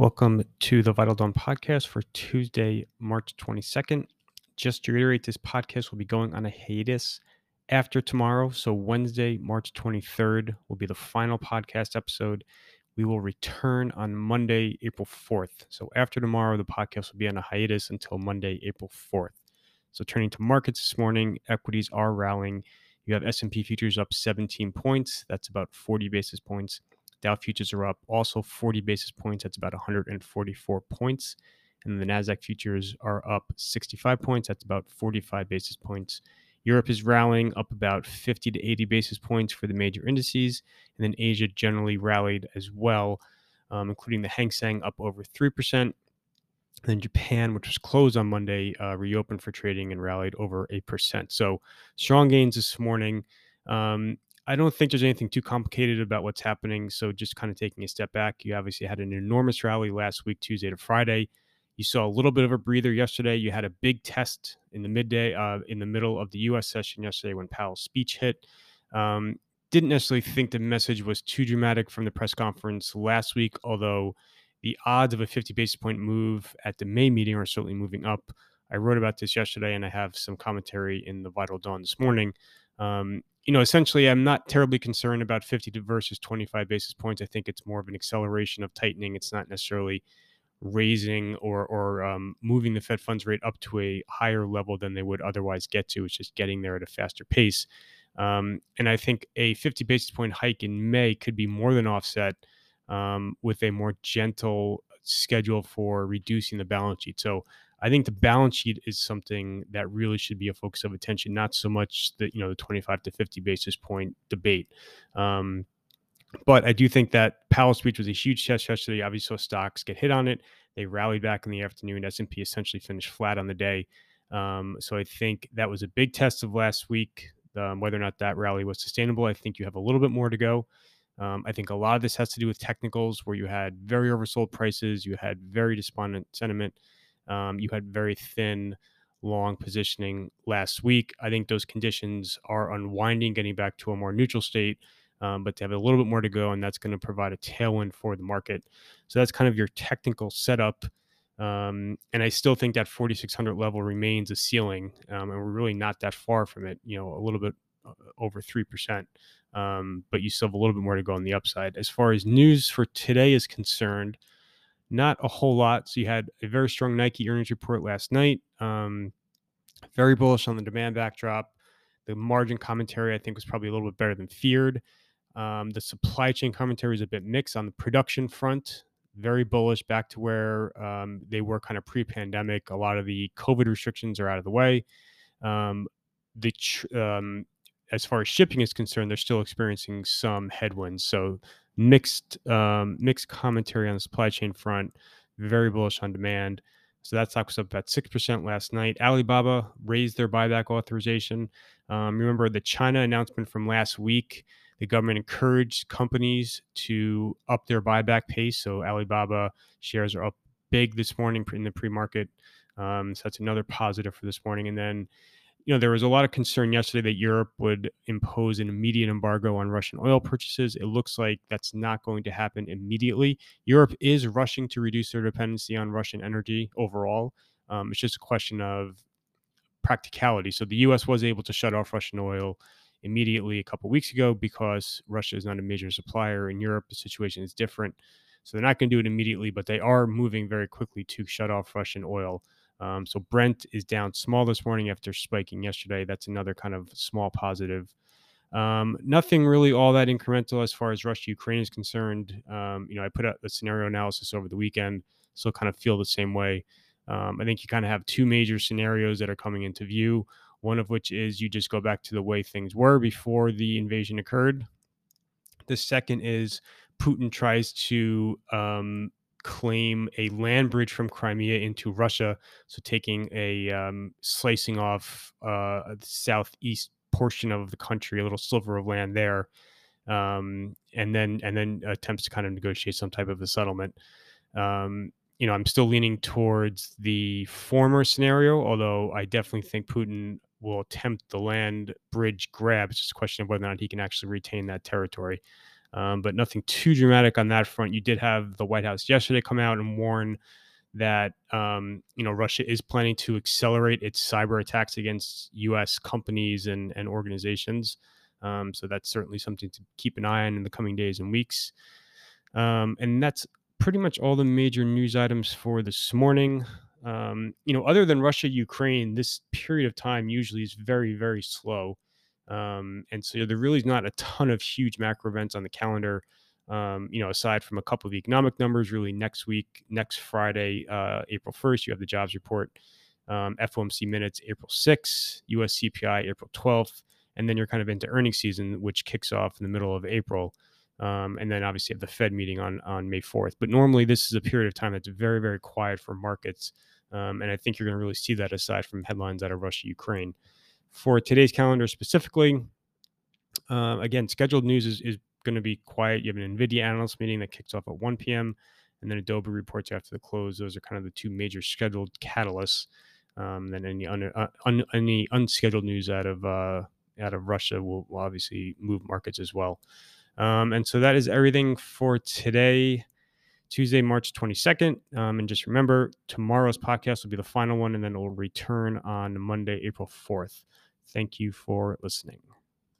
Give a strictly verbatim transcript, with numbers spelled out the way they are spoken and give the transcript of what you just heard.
Welcome to the Vital Dawn podcast for Tuesday, March twenty-second. Just to reiterate, this podcast will be going on a hiatus after tomorrow. So Wednesday, March twenty-third will be the final podcast episode. We will return on Monday, April fourth. So after tomorrow, the podcast will be on a hiatus until Monday, April fourth. So turning to markets this morning, equities are rallying. You have S and P futures up seventeen points. That's about forty basis points. Dow futures are up also forty basis points. That's about one hundred forty-four points. And the NASDAQ futures are up sixty-five points. That's about forty-five basis points. Europe is rallying up about fifty to eighty basis points for the major indices. And then Asia generally rallied as well, um, including the Hang Seng up over three percent. And then Japan, which was closed on Monday, uh, reopened for trading and rallied over eight percent. So strong gains this morning. Um, I don't think there's anything too complicated about what's happening. So just kind of taking a step back, you obviously had an enormous rally last week, Tuesday to Friday. You saw a little bit of a breather yesterday. You had a big test in the midday, uh, in the middle of the U S session yesterday when Powell's speech hit. Um, didn't necessarily think the message was too dramatic from the press conference last week, although the odds of a fifty basis point move at the May meeting are certainly moving up. I wrote about this yesterday, and I have some commentary in the Vital Dawn this morning. Um, you know, essentially, I'm not terribly concerned about fifty versus twenty-five basis points. I think it's more of an acceleration of tightening. It's not necessarily raising or or um, moving the Fed funds rate up to a higher level than they would otherwise get to. It's just getting there at a faster pace. Um, and I think a fifty basis point hike in May could be more than offset um, with a more gentle schedule for reducing the balance sheet. So I think the balance sheet is something that really should be a focus of attention, not so much the, you know, the twenty-five to fifty basis point debate. Um, but I do think that Powell's speech was a huge test yesterday. Obviously, stocks get hit on it. They rallied back in the afternoon. S and P essentially finished flat on the day. Um, so I think that was a big test of last week, um, whether or not that rally was sustainable. I think you have a little bit more to go. Um, I think a lot of this has to do with technicals, where you had very oversold prices, you had very despondent sentiment, um, you had very thin, long positioning last week. I think those conditions are unwinding, getting back to a more neutral state, um, but they have a little bit more to go, and that's going to provide a tailwind for the market. So that's kind of your technical setup. Um, and I still think that forty-six hundred level remains a ceiling, um, and we're really not that far from it, you know, a little bit over three percent, um, but you still have a little bit more to go on the upside. As far as news for today is concerned, not a whole lot. So you had a very strong Nike earnings report last night, um, very bullish on the demand backdrop. The margin commentary, I think, was probably a little bit better than feared. Um, the supply chain commentary is a bit mixed on the production front, very bullish back to where um, they were kind of pre-pandemic. A lot of the COVID restrictions are out of the way. Um, the tr- um, As far as shipping is concerned, they're still experiencing some headwinds. So mixed um, mixed commentary on the supply chain front, very bullish on demand. So that stock was up about six percent last night. Alibaba raised their buyback authorization. Um, remember the China announcement from last week, the government encouraged companies to up their buyback pace. So Alibaba shares are up big this morning in the pre-market. Um, so that's another positive for this morning. And then you know, there was a lot of concern yesterday that Europe would impose an immediate embargo on Russian oil purchases. It looks like that's not going to happen immediately. Europe is rushing to reduce their dependency on Russian energy overall. Um, it's just a question of practicality. So the U S was able to shut off Russian oil immediately a couple of weeks ago because Russia is not a major supplier. In Europe, the situation is different. So they're not going to do it immediately, but they are moving very quickly to shut off Russian oil. Um, so Brent is down small this morning after spiking yesterday. That's another kind of small positive. Um, nothing really all that incremental as far as Russia-Ukraine is concerned. Um, you know, I put out the scenario analysis over the weekend, so kind of feel the same way. Um, I think you kind of have two major scenarios that are coming into view, one of which is you just go back to the way things were before the invasion occurred. The second is Putin tries to Um, claim a land bridge from Crimea into Russia. So taking a um, slicing off uh, the southeast portion of the country, a little sliver of land there, um, and then and then attempts to kind of negotiate some type of a settlement. Um, you know, I'm still leaning towards the former scenario, although I definitely think Putin will attempt the land bridge grab. It's just a question of whether or not he can actually retain that territory. um, but nothing too dramatic on that front. You did have the White House yesterday come out and warn that um, you know, Russia is planning to accelerate its cyber attacks against U S companies and, and organizations. Um, so that's certainly something to keep an eye on in the coming days and weeks. Um, and that's pretty much all the major news items for this morning. Um, you know, other than Russia, Ukraine, this period of time usually is very, very slow. Um, and so there really is not a ton of huge macro events on the calendar. Um, you know, aside from a couple of economic numbers, really next week, next Friday, uh, April first, you have the jobs report, um, F O M C minutes, April sixth, U S C P I, April twelfth. And then you're kind of into earnings season, which kicks off in the middle of April. Um, and then obviously have the Fed meeting on, on May fourth. But normally this is a period of time that's very, very quiet for markets. Um, and I think you're going to really see that aside from headlines out of Russia, Ukraine. For today's calendar specifically, uh, again, scheduled news is, is going to be quiet. You have an Nvidia analyst meeting that kicks off at one p.m. and then Adobe reports after the close. Those are kind of the two major scheduled catalysts. Um, then any un, uh, un, any unscheduled news out of uh, out of Russia will, will obviously move markets as well. Um, and so that is everything for today, Tuesday, March twenty-second. Um, and just remember, tomorrow's podcast will be the final one, and then it will return on Monday, April fourth. Thank you for listening.